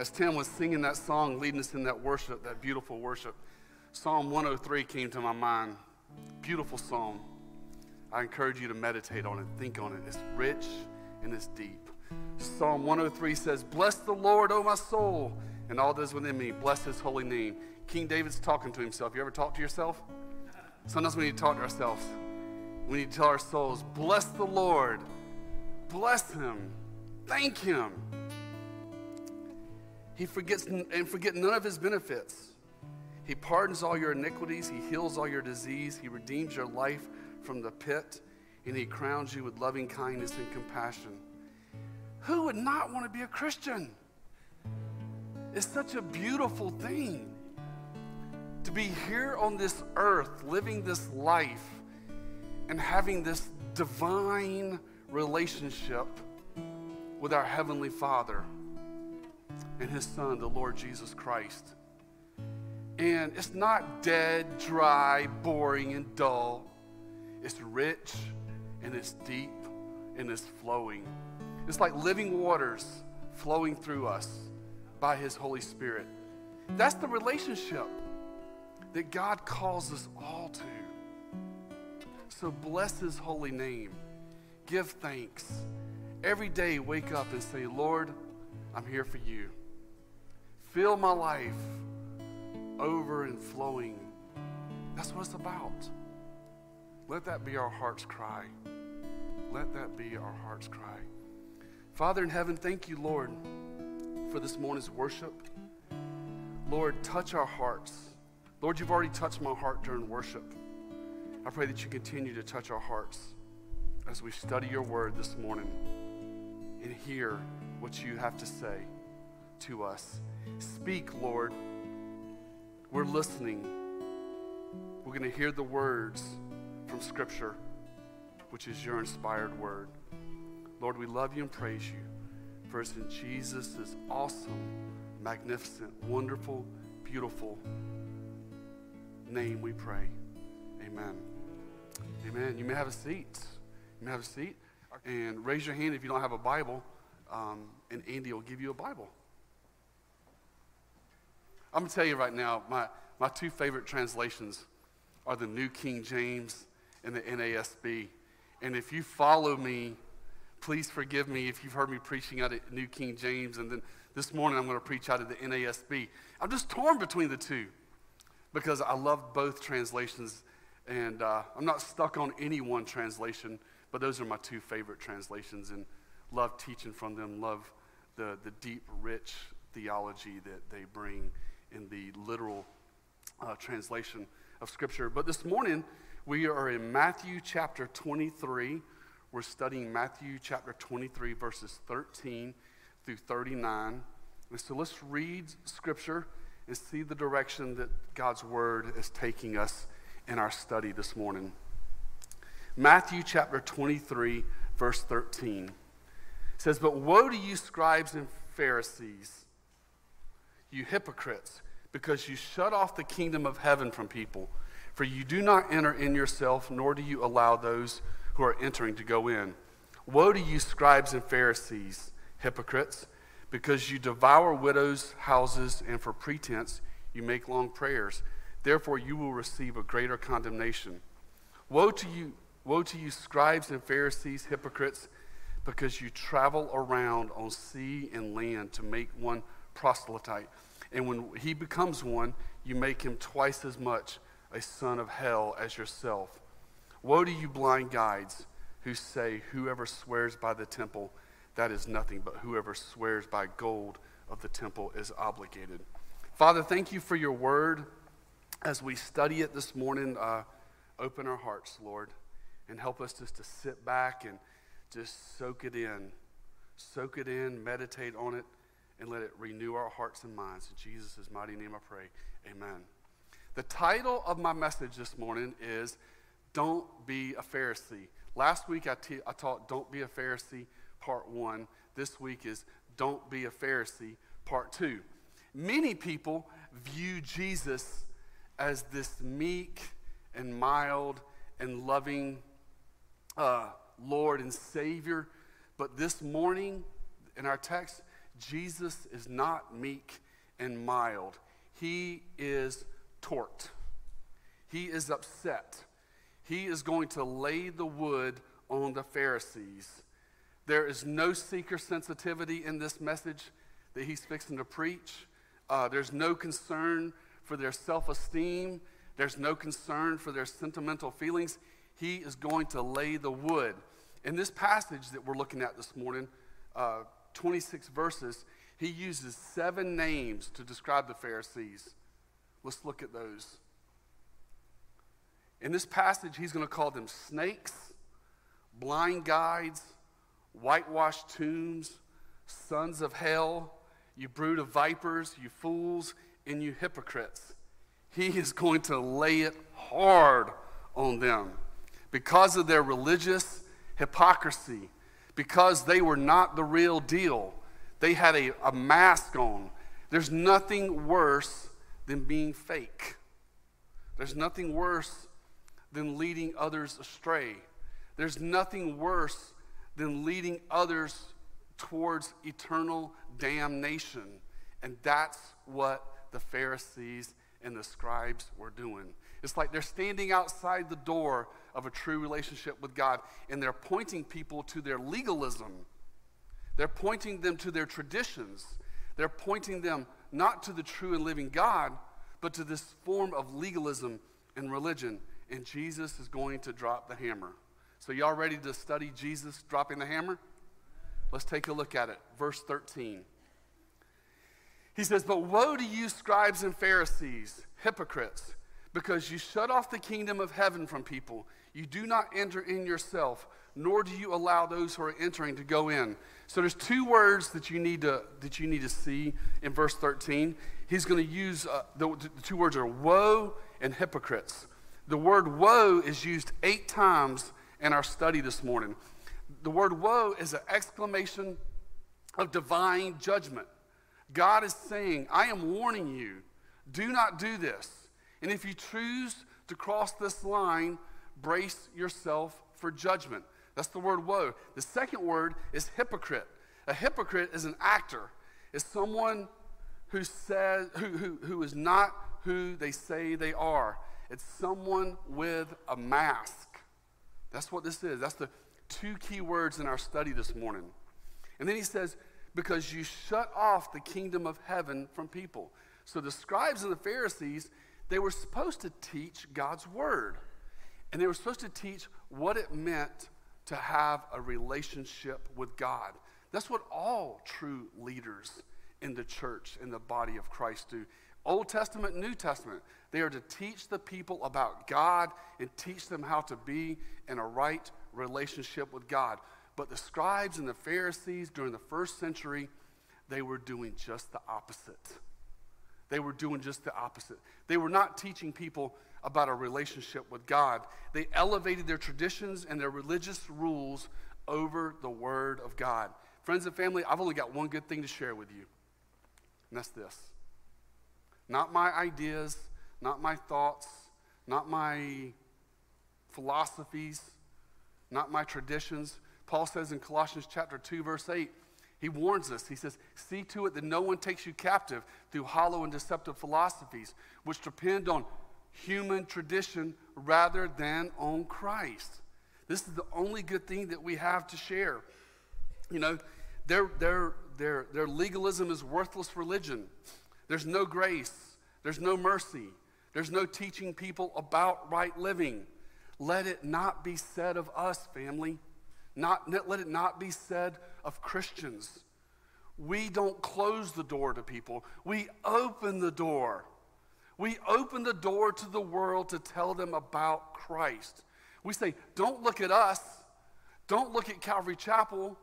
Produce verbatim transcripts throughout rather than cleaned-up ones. As Tim was singing that song, leading us in that worship, that beautiful worship, Psalm one oh three came to my mind. Beautiful psalm. I encourage you to meditate on it, think on it. It's rich and it's deep. Psalm one oh three says, "Bless the Lord, O my soul, and all those within me. Bless his holy name." King David's talking to himself. You ever talk to yourself? Sometimes we need to talk to ourselves. We need to tell our souls, bless the Lord. Bless him. Thank him. He forgets and forget none of his benefits. He pardons all your iniquities. He heals all your disease. He redeems your life from the pit. And he crowns you with loving kindness and compassion. Who would not want to be a Christian? It's such a beautiful thing to be here on this earth, living this life and having this divine relationship with our Heavenly Father and his Son, the Lord Jesus Christ. And it's not dead, dry, boring, and dull. It's rich, and it's deep, and it's flowing. It's like living waters flowing through us by his Holy Spirit. That's the relationship that God calls us all to. So bless his holy name. Give thanks. Every day, wake up and say, Lord, I'm here for you. Fill my life over and flowing. That's what it's about. Let that be our heart's cry. Let that be our heart's cry. Father in heaven, thank you, Lord, for this morning's worship. Lord, touch our hearts. Lord, you've already touched my heart during worship. I pray that you continue to touch our hearts as we study your word this morning and hear what you have to say to us. Speak, Lord. We're listening. We're going to hear the words from Scripture, which is your inspired word. Lord, we love you and praise you. For it's in Jesus' awesome, magnificent, wonderful, beautiful name we pray. Amen. Amen. You may have a seat. You may have a seat. And raise your hand if you don't have a Bible. Um, and Andy will give you a Bible. I'm going to tell you right now, my, my two favorite translations are the New King James and the N A S B. And if you follow me, please forgive me if you've heard me preaching out of New King James. And then this morning I'm going to preach out of the N A S B. I'm just torn between the two because I love both translations. And uh, I'm not stuck on any one translation, but those are my two favorite translations. And love teaching from them, love the, the deep, rich theology that they bring in the literal uh, translation of Scripture. But this morning, we are in Matthew chapter twenty-three. We're studying Matthew chapter twenty-three, verses thirteen through thirty-nine. And so let's read Scripture and see the direction that God's Word is taking us in our study this morning. Matthew chapter twenty-three, verse thirteen. It says, "But woe to you, scribes and Pharisees, you hypocrites, because you shut off the kingdom of heaven from people. For you do not enter in yourself, nor do you allow those who are entering to go in. Woe to you, scribes and Pharisees, hypocrites, because you devour widows' houses, and for pretense you make long prayers. Therefore you will receive a greater condemnation. Woe to you, woe to you, scribes and Pharisees, hypocrites, because you travel around on sea and land to make one proselyte. And when he becomes one, you make him twice as much a son of hell as yourself. Woe to you, blind guides, who say, whoever swears by the temple, that is nothing, but whoever swears by gold of the temple is obligated." Father, thank you for your word. As we study it this morning, uh, open our hearts, Lord, and help us just to sit back and just soak it in. Soak it in, meditate on it, and let it renew our hearts and minds. In Jesus' mighty name I pray, amen. The title of my message this morning is Don't Be a Pharisee. Last week I, t- I taught Don't Be a Pharisee, part one. This week is Don't Be a Pharisee, part two. Many people view Jesus as this meek and mild and loving uh Lord and Savior. But this morning in our text, Jesus is not meek and mild. He is torqued. He is upset. He is going to lay the wood on the Pharisees. There is no seeker sensitivity in this message that he's fixing to preach. Uh, there's no concern for their self-esteem. There's no concern for their sentimental feelings. He is going to lay the wood. In this passage that we're looking at this morning, uh, twenty-six verses, he uses seven names to describe the Pharisees. Let's look at those. In this passage, he's going to call them snakes, blind guides, whitewashed tombs, sons of hell, you brood of vipers, you fools, and you hypocrites. He is going to lay it hard on them because of their religious hypocrisy, because they were not the real deal. They had a, a mask on. There's nothing worse than being fake. There's nothing worse than leading others astray. There's nothing worse than leading others towards eternal damnation. And that's what the Pharisees and the scribes were doing. It's like they're standing outside the door of a true relationship with God, and they're pointing people to their legalism. They're pointing them to their traditions. They're pointing them not to the true and living God, but to this form of legalism and religion. And Jesus is going to drop the hammer. So y'all ready to study Jesus dropping the hammer? Let's take a look at it. Verse thirteen. He says, "But woe to you, scribes and Pharisees, hypocrites, because you shut off the kingdom of heaven from people. You do not enter in yourself, nor do you allow those who are entering to go in." So there's two words that you need to, that you need to see in verse thirteen. He's going to use, uh, the, the two words are woe and hypocrites. The word woe is used eight times in our study this morning. The word woe is an exclamation of divine judgment. God is saying, I am warning you, do not do this. And if you choose to cross this line, brace yourself for judgment. That's the word woe. The second word is hypocrite. A hypocrite is an actor. It's someone who says who, who, who is not who they say they are. It's someone with a mask. That's what this is. That's the two key words in our study this morning. And then he says, because you shut off the kingdom of heaven from people. So the scribes and the Pharisees, they were supposed to teach God's word. And they were supposed to teach what it meant to have a relationship with God. That's what all true leaders in the church, in the body of Christ do. Old Testament, New Testament. They are to teach the people about God and teach them how to be in a right relationship with God. But the scribes and the Pharisees during the first century, they were doing just the opposite. They were doing just the opposite. They were not teaching people about a relationship with God. They elevated their traditions and their religious rules over the Word of God. Friends and family, I've only got one good thing to share with you, and that's this. Not my ideas, not my thoughts, not my philosophies, not my traditions. Paul says in Colossians chapter two, verse eight, he warns us. He says, see to it that no one takes you captive through hollow and deceptive philosophies, which depend on human tradition rather than on Christ. This is the only good thing that we have to share. You know, their, their, their, their legalism is worthless religion. There's no grace. There's no mercy. There's no teaching people about right living. Let it not be said of us, family. Not, let it not be said of Christians. We don't close the door to people. We open the door. We open the door to the world to tell them about Christ. We say, don't look at us. Don't look at Calvary Chapel.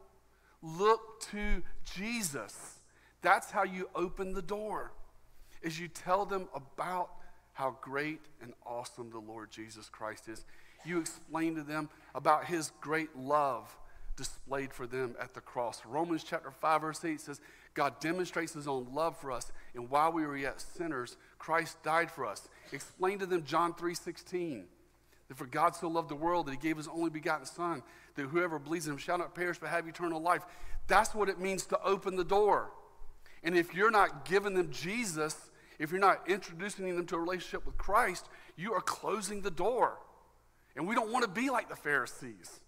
Look to Jesus. That's how you open the door, is you tell them about how great and awesome the Lord Jesus Christ is. You explain to them about his great love displayed for them at the cross. Romans chapter five, verse eight says, God demonstrates his own love for us, and while we were yet sinners, Christ died for us. Explain to them John three sixteen, that for God so loved the world that he gave his only begotten son, that whoever believes in him shall not perish but have eternal life. That's what it means to open the door. And if you're not giving them Jesus, if you're not introducing them to a relationship with Christ, you are closing the door. And we don't want to be like the Pharisees.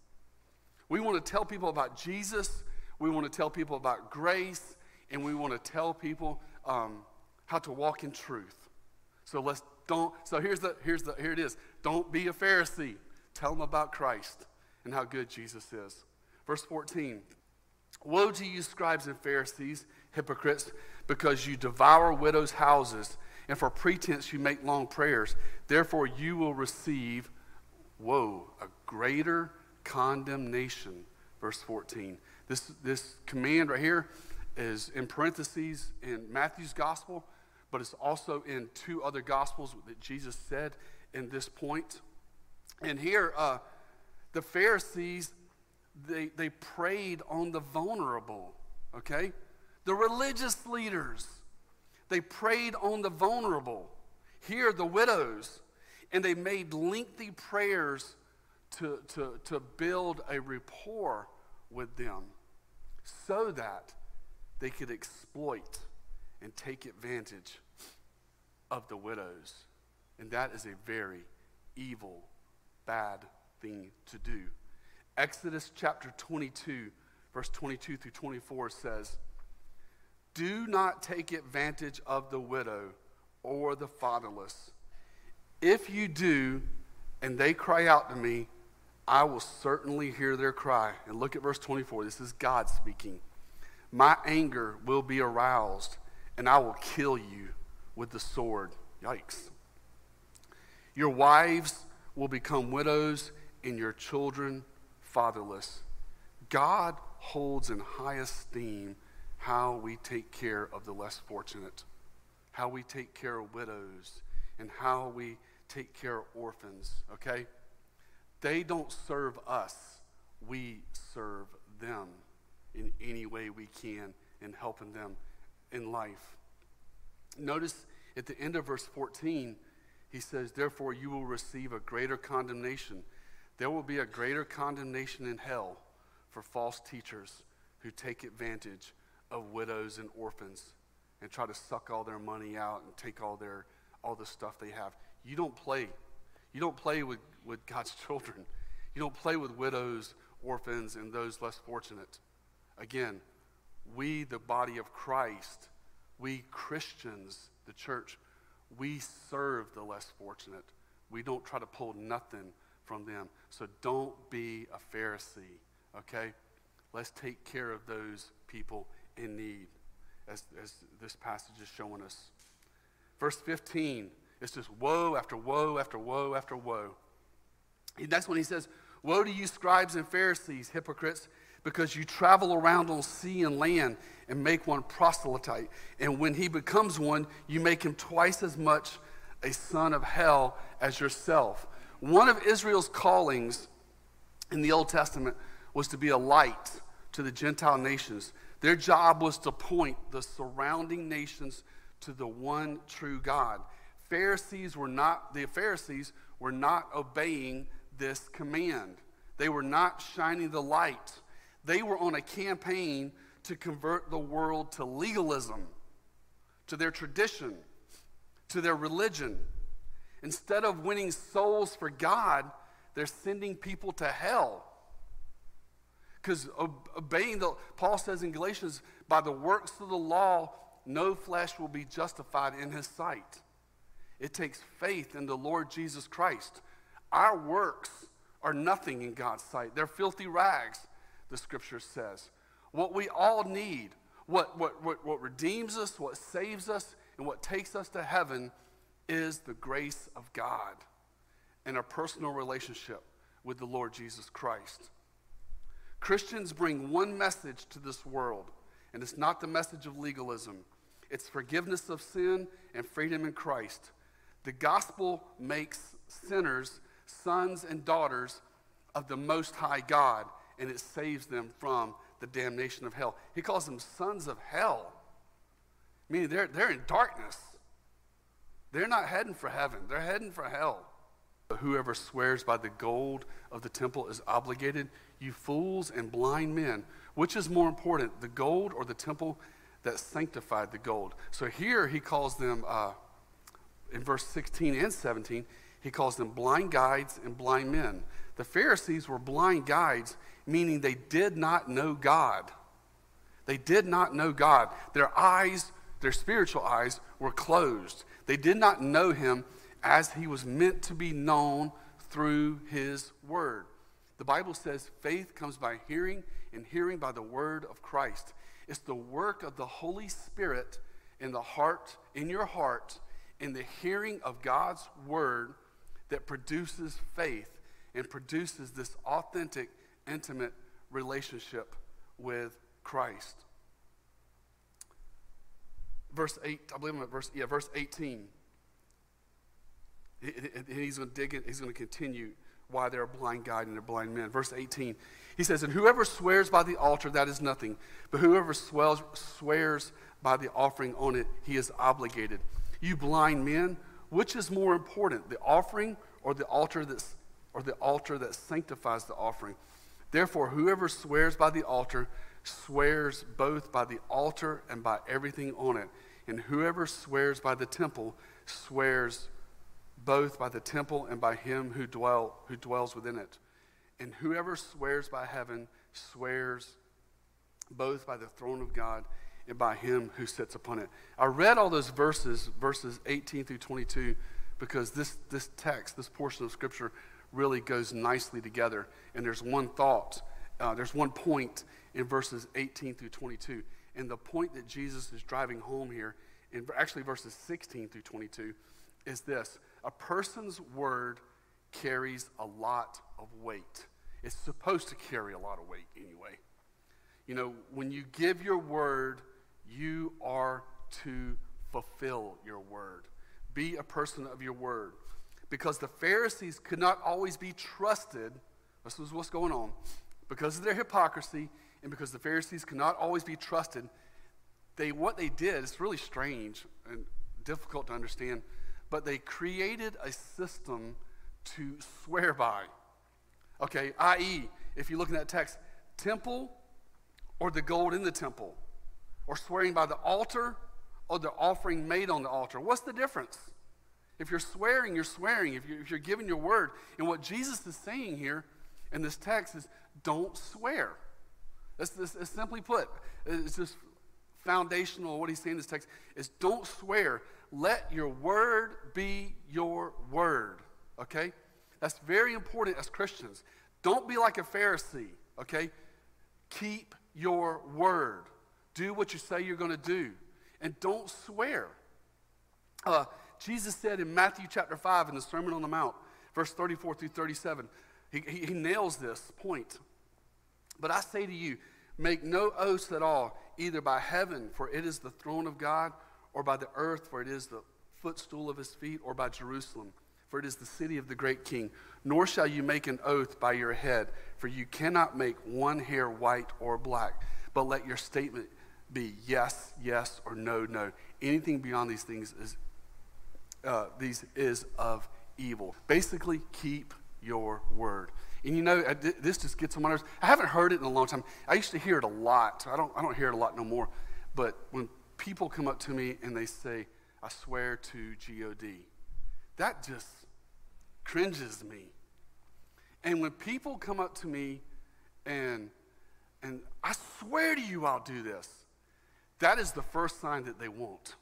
We want to tell people about Jesus. We want to tell people about grace. And we want to tell people um, how to walk in truth. So let's don't. So here's the here's the here it is. Don't be a Pharisee. Tell them about Christ and how good Jesus is. Verse fourteen. Woe to you, scribes and Pharisees, hypocrites, because you devour widows' houses, and for pretense you make long prayers. Therefore you will receive, woe, a greater condemnation. Verse fourteen. This, this command right here is in parentheses in Matthew's gospel, but it's also in two other gospels that Jesus said in this point. And here, uh, the Pharisees, they, they preyed on the vulnerable, okay? The religious leaders, they preyed on the vulnerable. Here, the widows, and they made lengthy prayers to, to, to build a rapport with them so that they could exploit and take advantage of the widows. And that is a very evil, bad thing to do. Exodus chapter twenty-two, verse twenty-two through twenty-four says, do not take advantage of the widow or the fatherless. If you do, and they cry out to me, I will certainly hear their cry. And look at verse twenty-four. This is God speaking. My anger will be aroused, and I will kill you with the sword. Yikes. Your wives will become widows, and your children fatherless. God holds in high esteem how we take care of the less fortunate, how we take care of widows, and how we take care of orphans, okay? They don't serve us. We serve them in any way we can in helping them in life. Notice at the end of verse fourteen, he says, therefore you will receive a greater condemnation. There will be a greater condemnation in hell for false teachers who take advantage of widows and orphans and try to suck all their money out and take all their all the stuff they have. You don't play. You don't play with, with God's children. You don't play with widows, orphans, and those less fortunate. Again, we, the body of Christ, we Christians, the church, we serve the less fortunate. We don't try to pull nothing from them. So don't be a Pharisee, okay? Let's take care of those people in need, as, as this passage is showing us. Verse fifteen, it's just woe after woe after woe after woe. And that's when he says, woe to you, scribes and Pharisees, hypocrites, because you travel around on sea and land and make one proselyte. And when he becomes one, you make him twice as much a son of hell as yourself. One of Israel's callings in the Old Testament was to be a light to the Gentile nations. Their job was to point the surrounding nations to the one true God. Pharisees were not, the Pharisees were not obeying this command. They were not shining the light. They were on a campaign to convert the world to legalism, to their tradition, to their religion. Instead of winning souls for God, they're sending people to hell. Because obeying the, Paul says in Galatians, by the works of the law, no flesh will be justified in his sight. It takes faith in the Lord Jesus Christ. Our works are nothing in God's sight. They're filthy rags, the scripture says. What we all need, what, what, what, what redeems us, what saves us, and what takes us to heaven is the grace of God and a personal relationship with the Lord Jesus Christ. Christians bring one message to this world, and it's not the message of legalism. It's forgiveness of sin and freedom in Christ. The gospel makes sinners sons and daughters of the Most High God, and it saves them from the damnation of hell. He calls them sons of hell, meaning they're, they're in darkness. They're not heading for heaven. They're heading for hell. Whoever swears by the gold of the temple is obligated, you fools and blind men. Which is more important, the gold or the temple that sanctified the gold. So here he calls them, uh, in verse sixteen and seventeen, he calls them blind guides and blind men. The Pharisees were blind guides, meaning they did not know God. They did not know God. Their eyes, their spiritual eyes, were closed. They did not know him as he was meant to be known through his word. The Bible says faith comes by hearing, and hearing by the word of Christ. It's the work of the Holy Spirit in the heart, in your heart, in the hearing of God's word that produces faith and produces this authentic, intimate relationship with Christ. Verse eight, I believe I'm at verse, yeah, verse eighteen. And he's going to dig in, he's going to continue why they're a blind guide and they're blind men. Verse eighteen, he says, "And whoever swears by the altar, that is nothing. But whoever swells, swears by the offering on it, he is obligated. You blind men, which is more important, the offering or the altar that's, or the altar that sanctifies the offering? Therefore, whoever swears by the altar swears both by the altar and by everything on it. And whoever swears by the temple swears both by the temple and by him who dwell who dwells within it. And whoever swears by heaven swears both by the throne of God and by him who sits upon it." I read all those verses, verses eighteen through twenty-two, because this, this text, this portion of Scripture really goes nicely together. And there's one thought, uh, there's one point in verses eighteen through twenty-two. And the point that Jesus is driving home here, in actually verses sixteen through twenty-two, is this. A person's word carries a lot of weight. It's supposed to carry a lot of weight anyway. You know, when you give your word, you are to fulfill your word. Be a person of your word. Because the Pharisees could not always be trusted, this is what's going on, because of their hypocrisy and because the Pharisees could not always be trusted, they what they did is really strange and difficult to understand, but they created a system to swear by. Okay, that is, if you look in that text, temple or the gold in the temple, or swearing by the altar or the offering made on the altar. What's the difference? If you're swearing, you're swearing. If you're, if you're giving your word. And what Jesus is saying here in this text is don't swear. That's, that's, that's simply put. It's just foundational. What he's saying in this text is don't swear. Let your word be your word, okay? That's very important as Christians. Don't be like a Pharisee, okay? Keep your word. Do what you say you're going to do. And don't swear. Uh, Jesus said in Matthew chapter five in the Sermon on the Mount, verse thirty-four through thirty-seven, he, he, he nails this point. "But I say to you, make no oaths at all, either by heaven, for it is the throne of God, or by the earth, for it is the footstool of his feet, or by Jerusalem, for it is the city of the great king. Nor shall you make an oath by your head, for you cannot make one hair white or black. But let your statement be yes, yes, or no, no. Anything beyond these things is uh, these is of evil." Basically, keep your word. And you know, this just gets on my nerves. I haven't heard it in a long time. I used to hear it a lot. I don't. I don't hear it a lot no more. But when people come up to me and they say, "I swear to God." That just cringes me. And when people come up to me and, and I swear to you I'll do this, that is the first sign that they won't,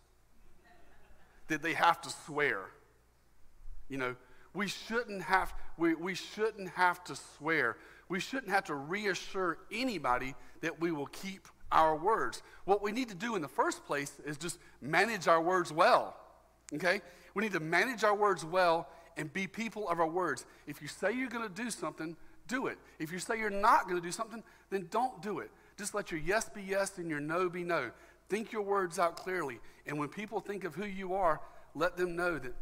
that they have to swear. You know, we shouldn't have, we, we shouldn't have to swear. We shouldn't have to reassure anybody that we will keep our words. What we need to do in the first place is just manage our words well, okay? We need to manage our words well and be people of our words. If you say you're going to do something, do it. If you say you're not going to do something, then don't do it. Just let your yes be yes and your no be no. Think your words out clearly. And when people think of who you are, let them know that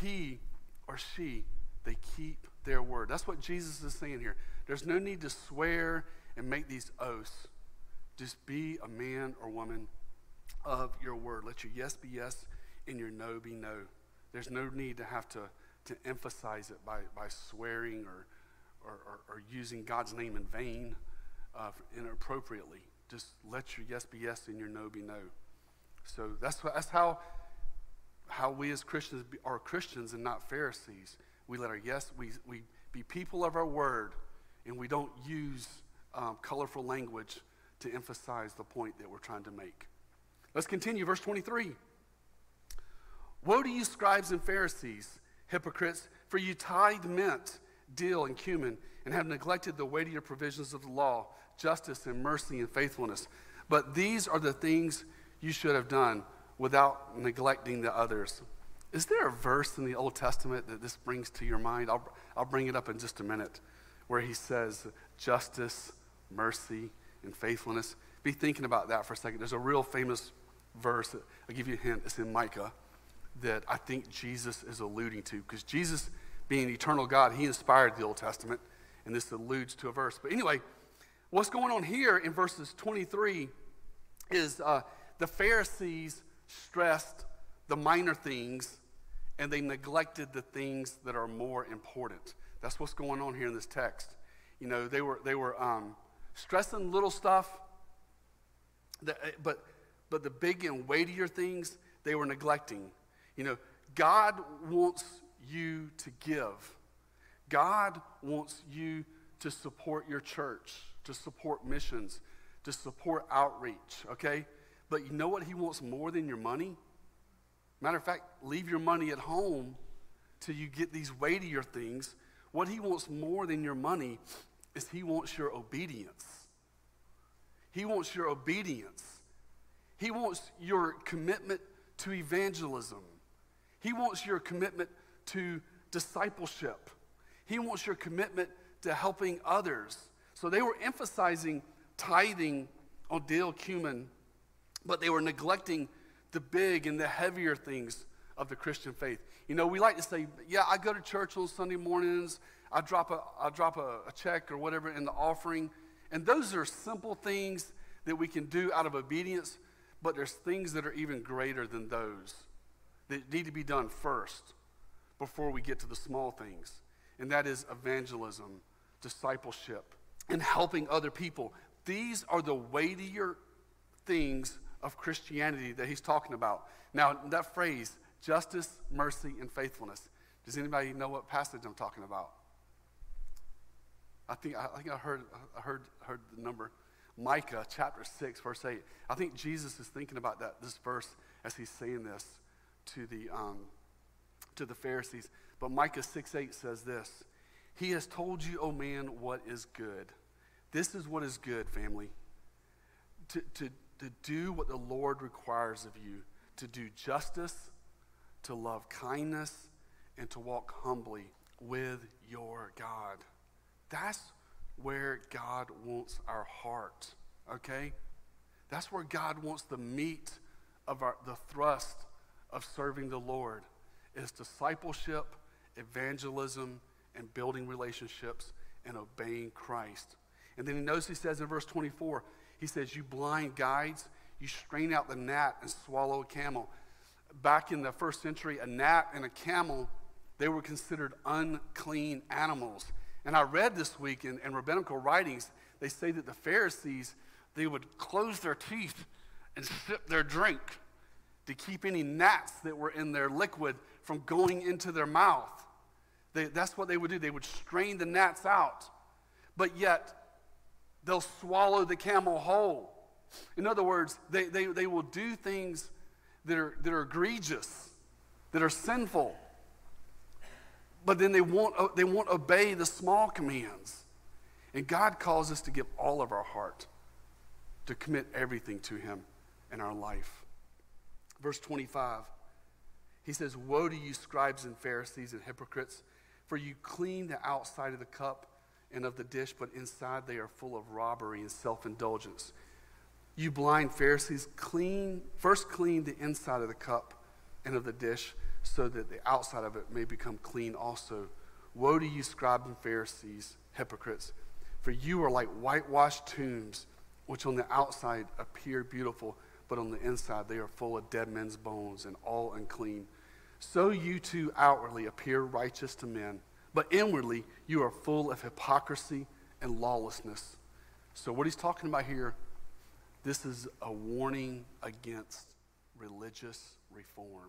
he or she, they keep their word. That's what Jesus is saying here. There's no need to swear and make these oaths. Just be a man or woman of your word. Let your yes be yes and your no be no. There's no need to have to, to emphasize it by, by swearing or, or, or, or using God's name in vain uh, inappropriately. Just let your yes be yes and your no be no. So that's that's how how we as Christians are Christians and not Pharisees. We let our yes, we, we be people of our word, and we don't use um, colorful language to emphasize the point that we're trying to make. Let's continue, verse twenty-three. Woe to you, scribes and Pharisees, hypocrites, for you tithe mint, dill, and cumin, and have neglected the weightier provisions of the law, justice and mercy and faithfulness. But these are the things you should have done without neglecting the others. Is there a verse in the Old Testament that this brings to your mind? I'll, I'll bring it up in just a minute, where he says justice, mercy, and faithfulness. Be thinking about that for a second. There's a real famous verse. I'll give you a hint. It's in Micah that I think Jesus is alluding to, because Jesus, being eternal God, he inspired the Old Testament, and this alludes to a verse. But anyway, what's going on here in verses twenty-three is uh, the Pharisees stressed the minor things, and they neglected the things that are more important. That's what's going on here in this text. You know, they were they were um, stressing little stuff, that, but but the big and weightier things they were neglecting. You know, God wants you to give. God wants you to support your church, to support missions, to support outreach, okay? But you know what he wants more than your money? Matter of fact, leave your money at home till you get these weightier things. What he wants more than your money is he wants your obedience. He wants your obedience. He wants your commitment to evangelism. He wants your commitment to discipleship. He wants your commitment to helping others. So they were emphasizing tithing on dill, cumin, but they were neglecting the big and the heavier things of the Christian faith. You know, we like to say, yeah, I go to church on Sunday mornings. I drop a, I drop a, a check or whatever in the offering. And those are simple things that we can do out of obedience, but there's things that are even greater than those that need to be done first before we get to the small things, and that is evangelism, discipleship, and helping other people. These are the weightier things of Christianity that he's talking about. Now, that phrase, justice, mercy, and faithfulness, does anybody know what passage I'm talking about? I think I, think I heard, I heard, heard the number. Micah chapter six, verse eight. I think Jesus is thinking about that, this verse, as he's saying this to the um, to the Pharisees. But Micah six eight says this: He has told you, O man, what is good. This is what is good, family. To, to, to do what the Lord requires of you, to do justice, to love kindness, and to walk humbly with your God. That's where God wants our heart, okay? That's where God wants the meat of our, the thrust of serving the Lord, is discipleship, evangelism, and building relationships and obeying Christ. And then he knows, he says in verse twenty-four, he says, you blind guides, you strain out the gnat and swallow a camel. Back in the first century, a gnat and a camel, they were considered unclean animals. And I read this week in, in rabbinical writings, they say that the Pharisees, they would close their teeth and sip their drink to keep any gnats that were in their liquid from going into their mouth. They, that's what they would do. They would strain the gnats out, but yet they'll swallow the camel whole. In other words, they, they, they will do things that are, that are egregious, that are sinful, but then they won't, they won't obey the small commands. And God calls us to give all of our heart, to commit everything to him in our life. Verse twenty-five, he says, woe to you, scribes and Pharisees and hypocrites, for you clean the outside of the cup and of the dish, but inside they are full of robbery and self-indulgence. You blind Pharisees, clean, first clean the inside of the cup and of the dish, so that the outside of it may become clean also. Woe to you, scribes and Pharisees, hypocrites, for you are like whitewashed tombs, which on the outside appear beautiful, but on the inside they are full of dead men's bones and all unclean. So you too outwardly appear righteous to men, but inwardly you are full of hypocrisy and lawlessness. So what he's talking about here This is a warning against religious reform.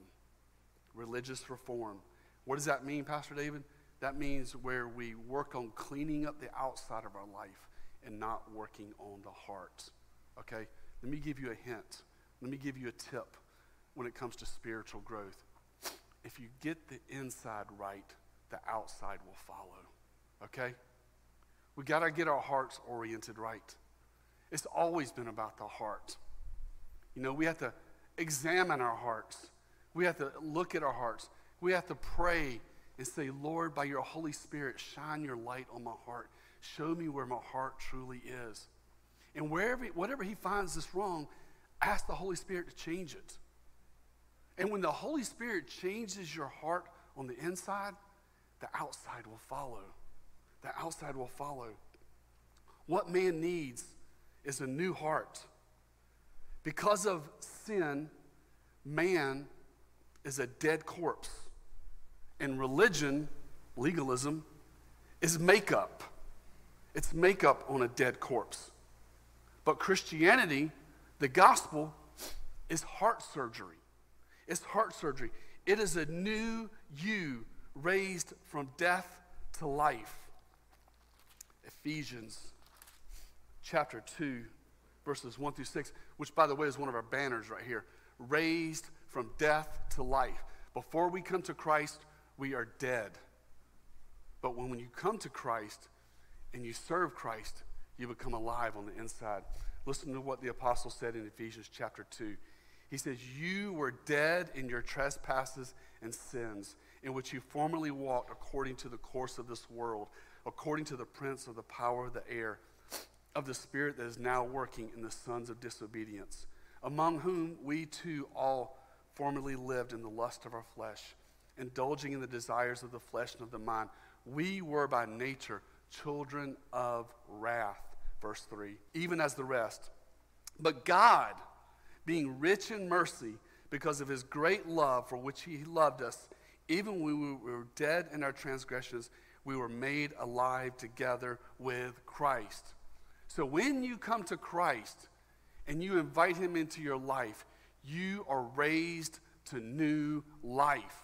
Religious reform. What does that mean, Pastor David? That means where we work on cleaning up the outside of our life and not working on the heart. Okay? Let me give you a hint. Let me give you a tip when it comes to spiritual growth. If you get the inside right, the outside will follow. Okay? We got to get our hearts oriented right. It's always been about the heart. You know, we have to examine our hearts. We have to look at our hearts. We have to pray and say, Lord, by your Holy Spirit, shine your light on my heart. Show me where my heart truly is. And wherever, whatever he finds is wrong, ask the Holy Spirit to change it. And when the Holy Spirit changes your heart on the inside, the outside will follow. The outside will follow. What man needs is a new heart. Because of sin, man is a dead corpse. And religion, legalism, is makeup. It's makeup on a dead corpse. But Christianity, the gospel, is heart surgery. It's heart surgery. It is a new you raised from death to life. Ephesians chapter two, verses one through six, which, by the way, is one of our banners right here. Raised from death to life. Before we come to Christ, we are dead. But when, when you come to Christ and you serve Christ, you become alive on the inside. Listen to what the apostle said in Ephesians chapter two. He says, you were dead in your trespasses and sins, in which you formerly walked according to the course of this world, according to the prince of the power of the air, of the spirit that is now working in the sons of disobedience, among whom we too all formerly lived in the lust of our flesh, indulging in the desires of the flesh and of the mind. We were by nature children of wrath, verse three, even as the rest. But God, being rich in mercy, because of his great love for which he loved us, even when we were dead in our transgressions, we were made alive together with Christ. So when you come to Christ and you invite him into your life, you are raised to new life.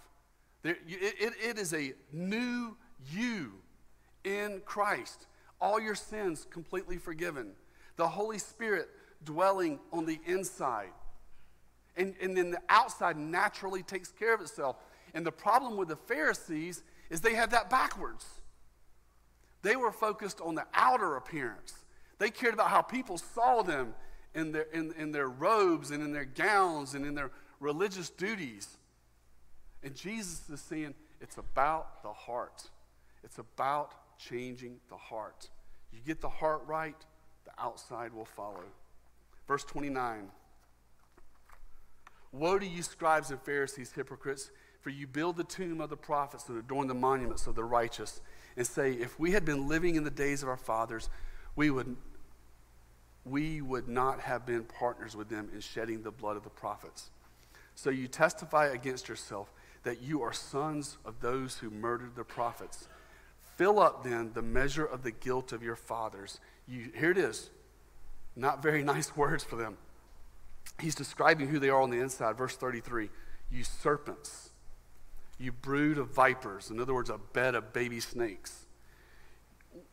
There, it, it, it is a new you in Christ. All your sins completely forgiven. The Holy Spirit dwelling on the inside. And, and then the outside naturally takes care of itself. And the problem with the Pharisees is they had that backwards. They were focused on the outer appearance. They cared about how people saw them in their, in, in their robes and in their gowns and in their religious duties. And Jesus is saying, it's about the heart. It's about changing the heart. You get the heart right, the outside will follow. Verse twenty-nine. Woe to you, scribes and Pharisees, hypocrites, for you build the tomb of the prophets and adorn the monuments of the righteous, and say, if we had been living in the days of our fathers, we would, we would not have been partners with them in shedding the blood of the prophets. So you testify against yourself that you are sons of those who murdered the prophets. Fill up then the measure of the guilt of your fathers. You, here it is. Not very nice words for them. He's describing who they are on the inside. Verse thirty-three, you serpents, you brood of vipers. In other words, a bed of baby snakes.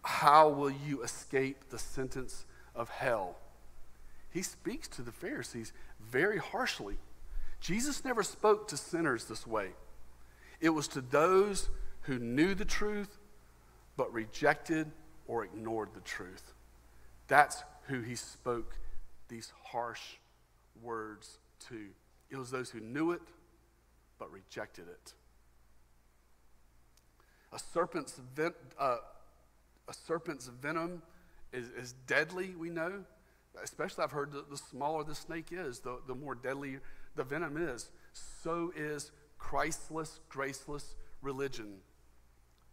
How will you escape the sentence of hell? He speaks to the Pharisees very harshly. Jesus never spoke to sinners this way. It was to those who knew the truth but rejected or ignored the truth. That's who he spoke these harsh words to. It was those who knew it but rejected it. A serpent's, ven uh, a serpent's venom is, is deadly, we know. Especially I've heard the, the smaller the snake is, the, the more deadly the venom is. So is Christless, graceless religion.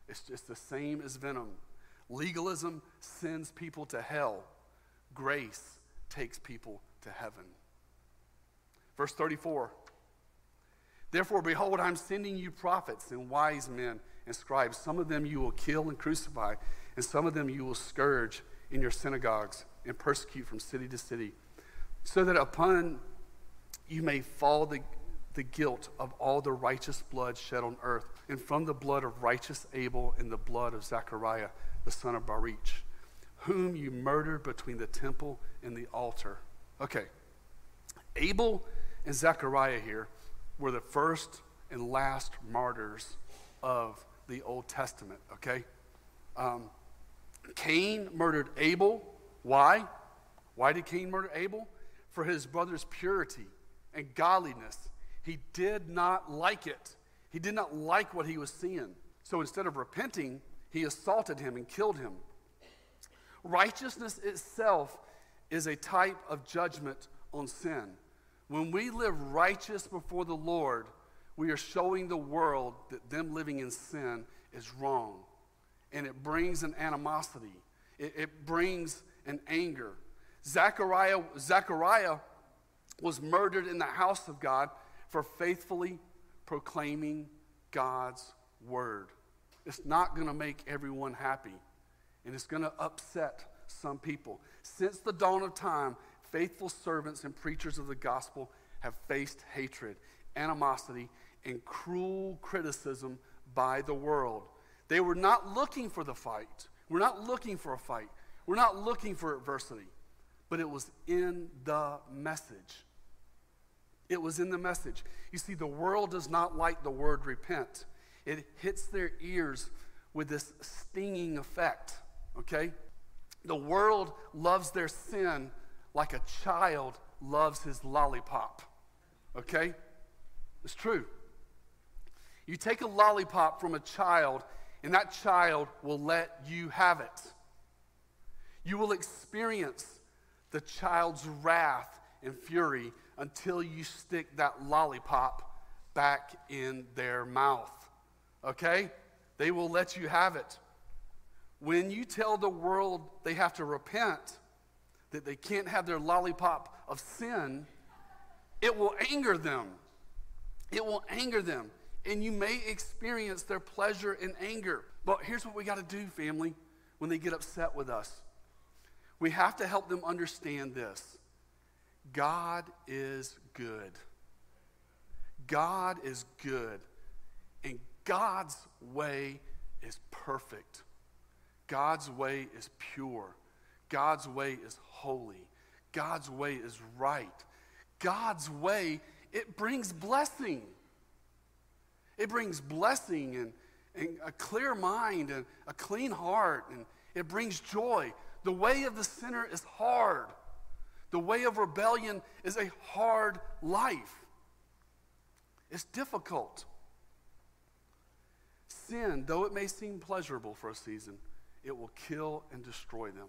It's just the same as venom. Legalism sends people to hell. Grace takes people to heaven. Verse thirty-four. Therefore, behold, I'm sending you prophets and wise men and scribes. Some of them you will kill and crucify, and some of them you will scourge in your synagogues and persecute from city to city, so that upon you may fall the, the guilt of all the righteous blood shed on earth, and from the blood of righteous Abel and the blood of Zechariah, the son of Barich, whom you murdered between the temple and the altar. Okay, Abel and Zechariah here were the first and last martyrs of the Old Testament, okay? Um, Cain murdered Abel. Why? Why did Cain murder Abel? For his brother's purity and godliness. He did not like it. He did not like what he was seeing. So instead of repenting, he assaulted him and killed him. Righteousness itself is a type of judgment on sin. When we live righteous before the Lord, we are showing the world that them living in sin is wrong. And it brings an animosity. It, it brings an anger. Zechariah, Zechariah was murdered in the house of God for faithfully proclaiming God's word. It's not going to make everyone happy. And it's going to upset some people. Since the dawn of time, faithful servants and preachers of the gospel have faced hatred, animosity, and cruel criticism by the world. They were not looking for the fight. We're not looking for a fight. We're not looking for adversity. But it was in the message. It was in the message. You see, the world does not like the word repent. It hits their ears with this stinging effect, okay? The world loves their sin like a child loves his lollipop, okay? It's true. You take a lollipop from a child, and that child will let you have it. You will experience the child's wrath and fury until you stick that lollipop back in their mouth. Okay? They will let you have it. When you tell the world they have to repent, that they can't have their lollipop of sin, it will anger them. It will anger them. And you may experience their pleasure and anger. But here's what we got to do, family, when they get upset with us. We have to help them understand this. God is good. God is good. And God's way is perfect. God's way is pure. God's way is holy. God's way is right. God's way, it brings blessing. It brings blessing and, and a clear mind and a clean heart, and it brings joy. The way of the sinner is hard. The way of rebellion is a hard life. It's difficult. Sin, though it may seem pleasurable for a season, it will kill and destroy them.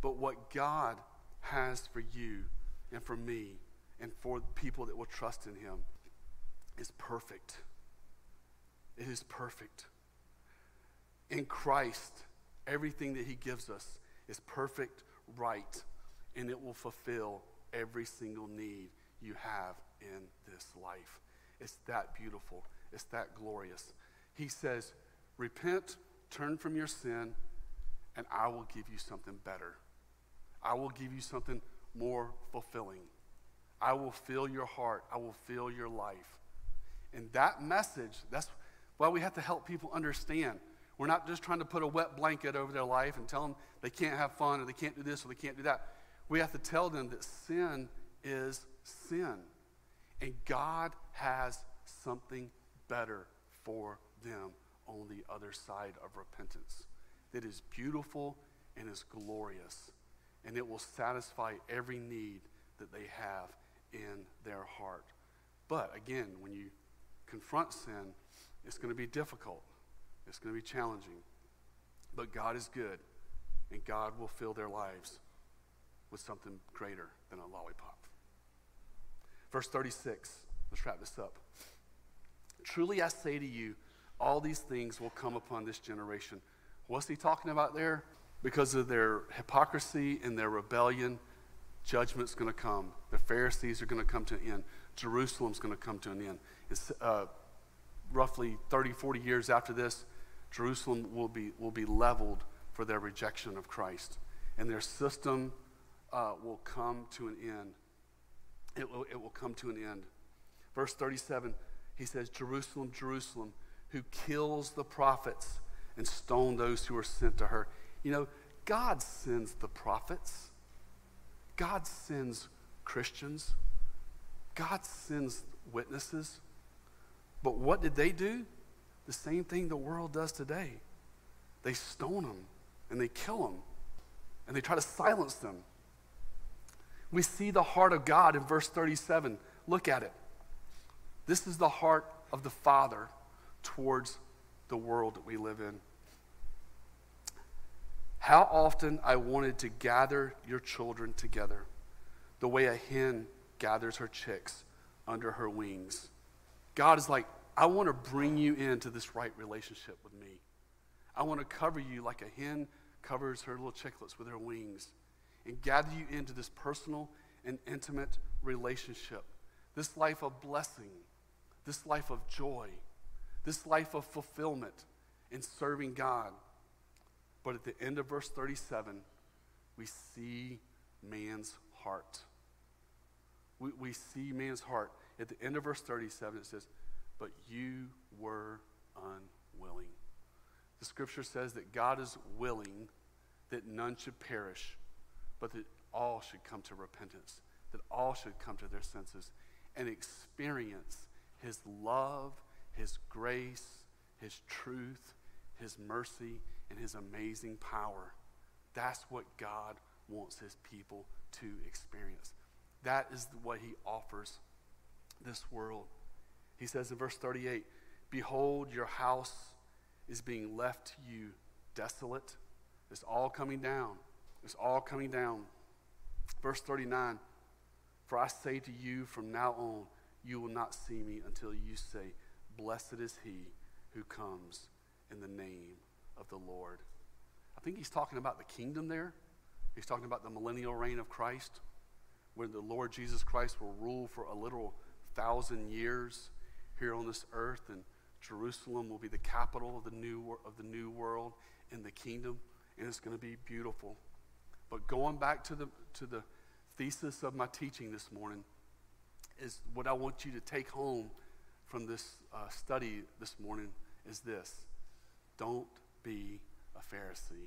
But what God has for you and for me and for people that will trust in him is perfect. It is perfect. In Christ, everything that he gives us is perfect, right, and it will fulfill every single need you have in this life. It's that beautiful. It's that glorious. He says, repent, turn from your sin, and I will give you something better. I will give you something more fulfilling. I will fill your heart. I will fill your life. And that message, that's why we have to help people understand. We're not just trying to put a wet blanket over their life and tell them they can't have fun or they can't do this or they can't do that. We have to tell them that sin is sin. And God has something better for them on the other side of repentance. That is beautiful and is glorious. And it will satisfy every need that they have in their heart. But again, when you confront sin, it's going to be difficult. It's going to be challenging. But God is good, and God will fill their lives with something greater than a lollipop. Verse thirty-six, let's wrap this up. Truly I say to you, all these things will come upon this generation. What's he talking about there? Because of their hypocrisy and their rebellion, judgment's going to come. The Pharisees are going to come to an end. Jerusalem's going to come to an end. It's, uh, roughly thirty, forty years after this, Jerusalem will be, will be leveled for their rejection of Christ. And their system uh, will come to an end. It will, it will come to an end. Verse thirty-seven, he says, Jerusalem, Jerusalem, who kills the prophets and stone those who are sent to her. You know, God sends the prophets. God sends Christians. God sends witnesses. But what did they do? The same thing the world does today. They stone them, and they kill them, and they try to silence them. We see the heart of God in verse thirty-seven. Look at it. This is the heart of the Father towards the world that we live in. How often I wanted to gather your children together, the way a hen gathers her chicks under her wings. God is like, I want to bring you into this right relationship with me. I want to cover you like a hen covers her little chicklets with her wings and gather you into this personal and intimate relationship, this life of blessing, this life of joy, this life of fulfillment in serving God. But at the end of verse thirty-seven, we see man's heart. We, we see man's heart. At the end of verse thirty-seven, it says, but you were unwilling. The scripture says that God is willing that none should perish, but that all should come to repentance, that all should come to their senses and experience his love, his grace, his truth, his mercy, and his amazing power. That's what God wants his people to experience. That is what he offers this world. He says in verse thirty-eight, behold, your house is being left to you desolate. It's all coming down. It's all coming down. Verse thirty-nine, for I say to you from now on, you will not see me until you say, blessed is he who comes in the name of the Lord. I think he's talking about the kingdom there. He's talking about the millennial reign of Christ, where the Lord Jesus Christ will rule for a literal thousand years here on this earth, and Jerusalem will be the capital of the new of the new world in the kingdom, and it's going to be beautiful. But going back to the to the thesis of my teaching this morning is what I want you to take home from this uh, study this morning is this: don't be a Pharisee.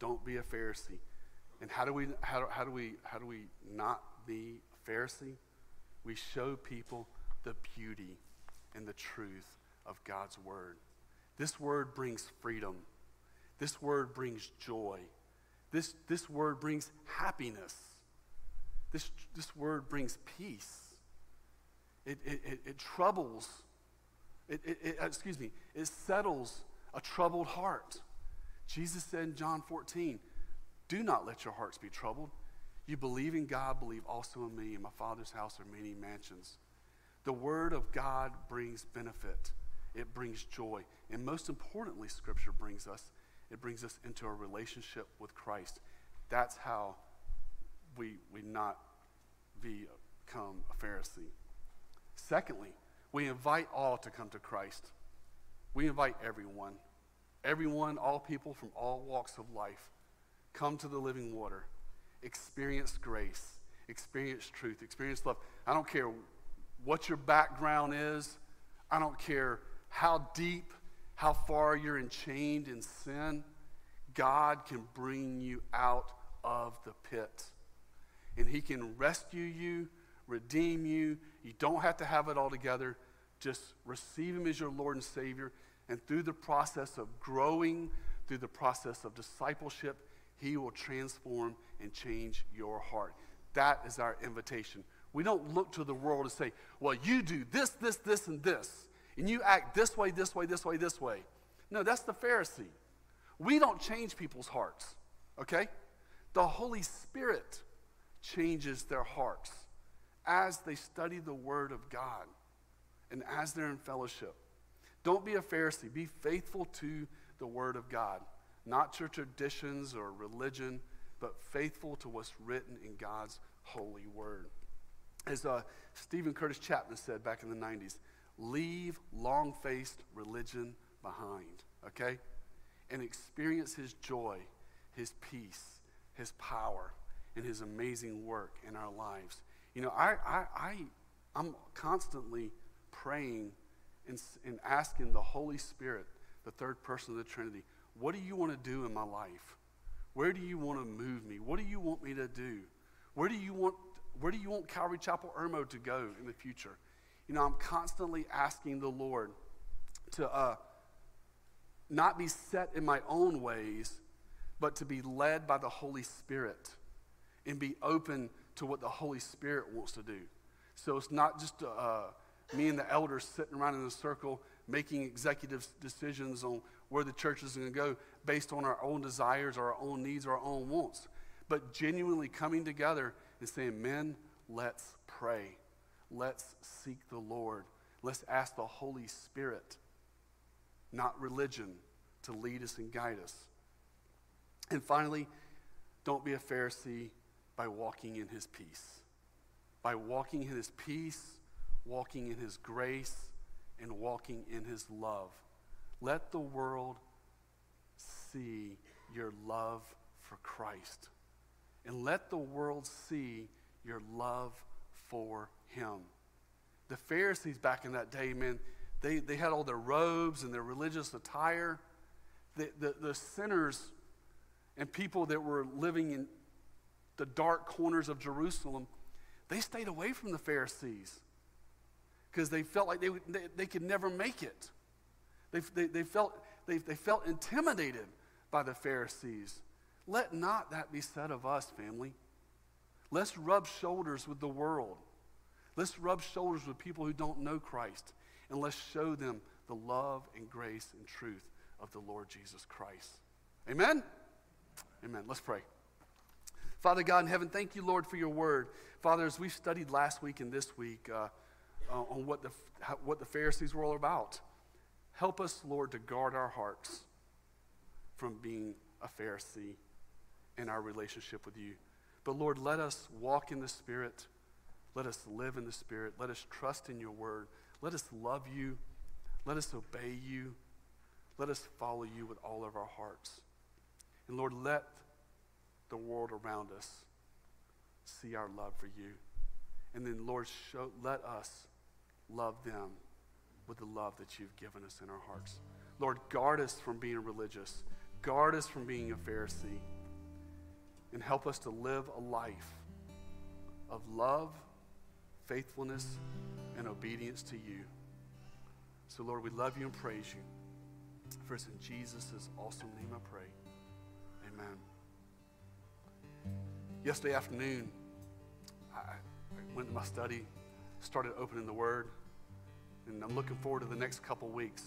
Don't be a Pharisee. And how do we how do, how do we how do we not be a Pharisee? We show people the beauty and the truth of God's word. This word brings freedom. This word brings joy. This, this word brings happiness. This, this word brings peace. It, it, it, it troubles, it, it, it, excuse me, it settles a troubled heart. Jesus said in John fourteen, do not let your hearts be troubled. You believe in God, believe also in me. In my Father's house are many mansions. The word of God brings benefit. It brings joy. And most importantly, Scripture brings us, it brings us into a relationship with Christ. That's how we, we not become a Pharisee. Secondly, we invite all to come to Christ. We invite everyone. Everyone, all people from all walks of life, come to the living water. Experience grace, experience truth, experience love. I don't care what your background is. I don't care how deep, how far you're enchained in sin. God can bring you out of the pit. And he can rescue you, redeem you. You don't have to have it all together. Just receive him as your Lord and Savior. And through the process of growing, through the process of discipleship, he will transform and change your heart. That is our invitation. We don't look to the world and say, well, you do this, this, this, and this, and you act this way, this way, this way, this way. No, that's the Pharisee. We don't change people's hearts, okay? The Holy Spirit changes their hearts as they study the Word of God and as they're in fellowship. Don't be a Pharisee. Be faithful to the Word of God. Not your traditions or religion, but faithful to what's written in God's holy word. As uh, Stephen Curtis Chapman said back in the nineties, leave long-faced religion behind, okay? And experience his joy, his peace, his power, and his amazing work in our lives. You know, I, I, I, I'm constantly praying and, and asking the Holy Spirit, the third person of the Trinity, what do you want to do in my life? Where do you want to move me? What do you want me to do? Where do you want, where do you want Calvary Chapel Irmo to go in the future? You know, I'm constantly asking the Lord to uh, not be set in my own ways, but to be led by the Holy Spirit and be open to what the Holy Spirit wants to do. So it's not just uh, me and the elders sitting around in a circle making executive decisions on where the church is going to go based on our own desires, our own needs, our own wants, but genuinely coming together and saying, men, let's pray. Let's seek the Lord. Let's ask the Holy Spirit, not religion, to lead us and guide us. And finally, don't be a Pharisee by walking in his peace. By walking in his peace, walking in his grace, and walking in his love. Let the world see your love for Christ. And let the world see your love for him. The Pharisees back in that day, man, they, they had all their robes and their religious attire. The, the, the sinners and people that were living in the dark corners of Jerusalem, they stayed away from the Pharisees because they felt like they, would, they, they could never make it. They, they, they, felt, they, they felt intimidated by the Pharisees. Let not that be said of us, family. Let's rub shoulders with the world. Let's rub shoulders with people who don't know Christ, and let's show them the love and grace and truth of the Lord Jesus Christ. Amen? Amen. Let's pray. Father God in heaven, thank you, Lord, for your word. Father, as we've studied last week and this week uh, uh, on what the, how, what the Pharisees were all about, help us, Lord, to guard our hearts from being a Pharisee in our relationship with you. But, Lord, let us walk in the Spirit. Let us live in the Spirit. Let us trust in your word. Let us love you. Let us obey you. Let us follow you with all of our hearts. And, Lord, let the world around us see our love for you. And then, Lord, show, let us love them with the love that you've given us in our hearts. Lord, guard us from being religious. Guard us from being a Pharisee. And help us to live a life of love, faithfulness, and obedience to you. So, Lord, we love you and praise you. For it's in Jesus' awesome name I pray. Amen. Yesterday afternoon, I went to my study, started opening the Word, and I'm looking forward to the next couple weeks.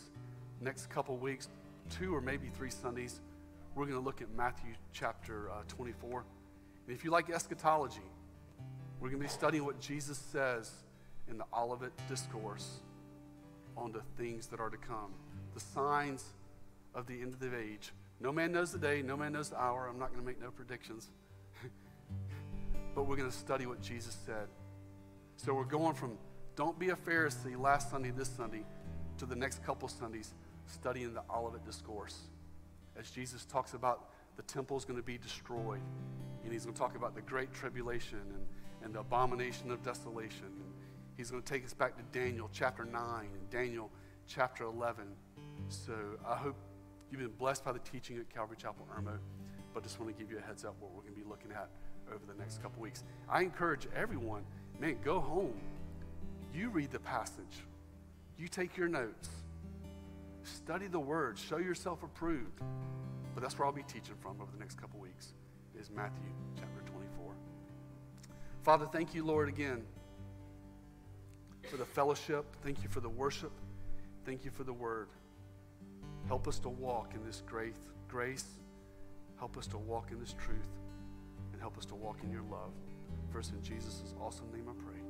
Next couple weeks, two or maybe three Sundays, we're going to look at Matthew chapter uh, twenty-four. And if you like eschatology, we're going to be studying what Jesus says in the Olivet Discourse on the things that are to come, the signs of the end of the age. No man knows the day, no man knows the hour. I'm not going to make no predictions. But we're going to study what Jesus said. So we're going from don't be a Pharisee last Sunday, this Sunday, to the next couple Sundays, studying the Olivet Discourse. As Jesus talks about the temple is going to be destroyed, and he's going to talk about the great tribulation and, and the abomination of desolation. And he's going to take us back to Daniel chapter nine and Daniel chapter eleven. So I hope you've been blessed by the teaching at Calvary Chapel Irmo, but just want to give you a heads up what we're going to be looking at over the next couple weeks. I encourage everyone, man, go home. You read the passage. You take your notes. Study the word. Show yourself approved. But that's where I'll be teaching from over the next couple weeks, is Matthew chapter twenty-four. Father, thank you, Lord, again for the fellowship. Thank you for the worship. Thank you for the word. Help us to walk in this great grace. Help us to walk in this truth. And help us to walk in your love. First, in Jesus' awesome name I pray.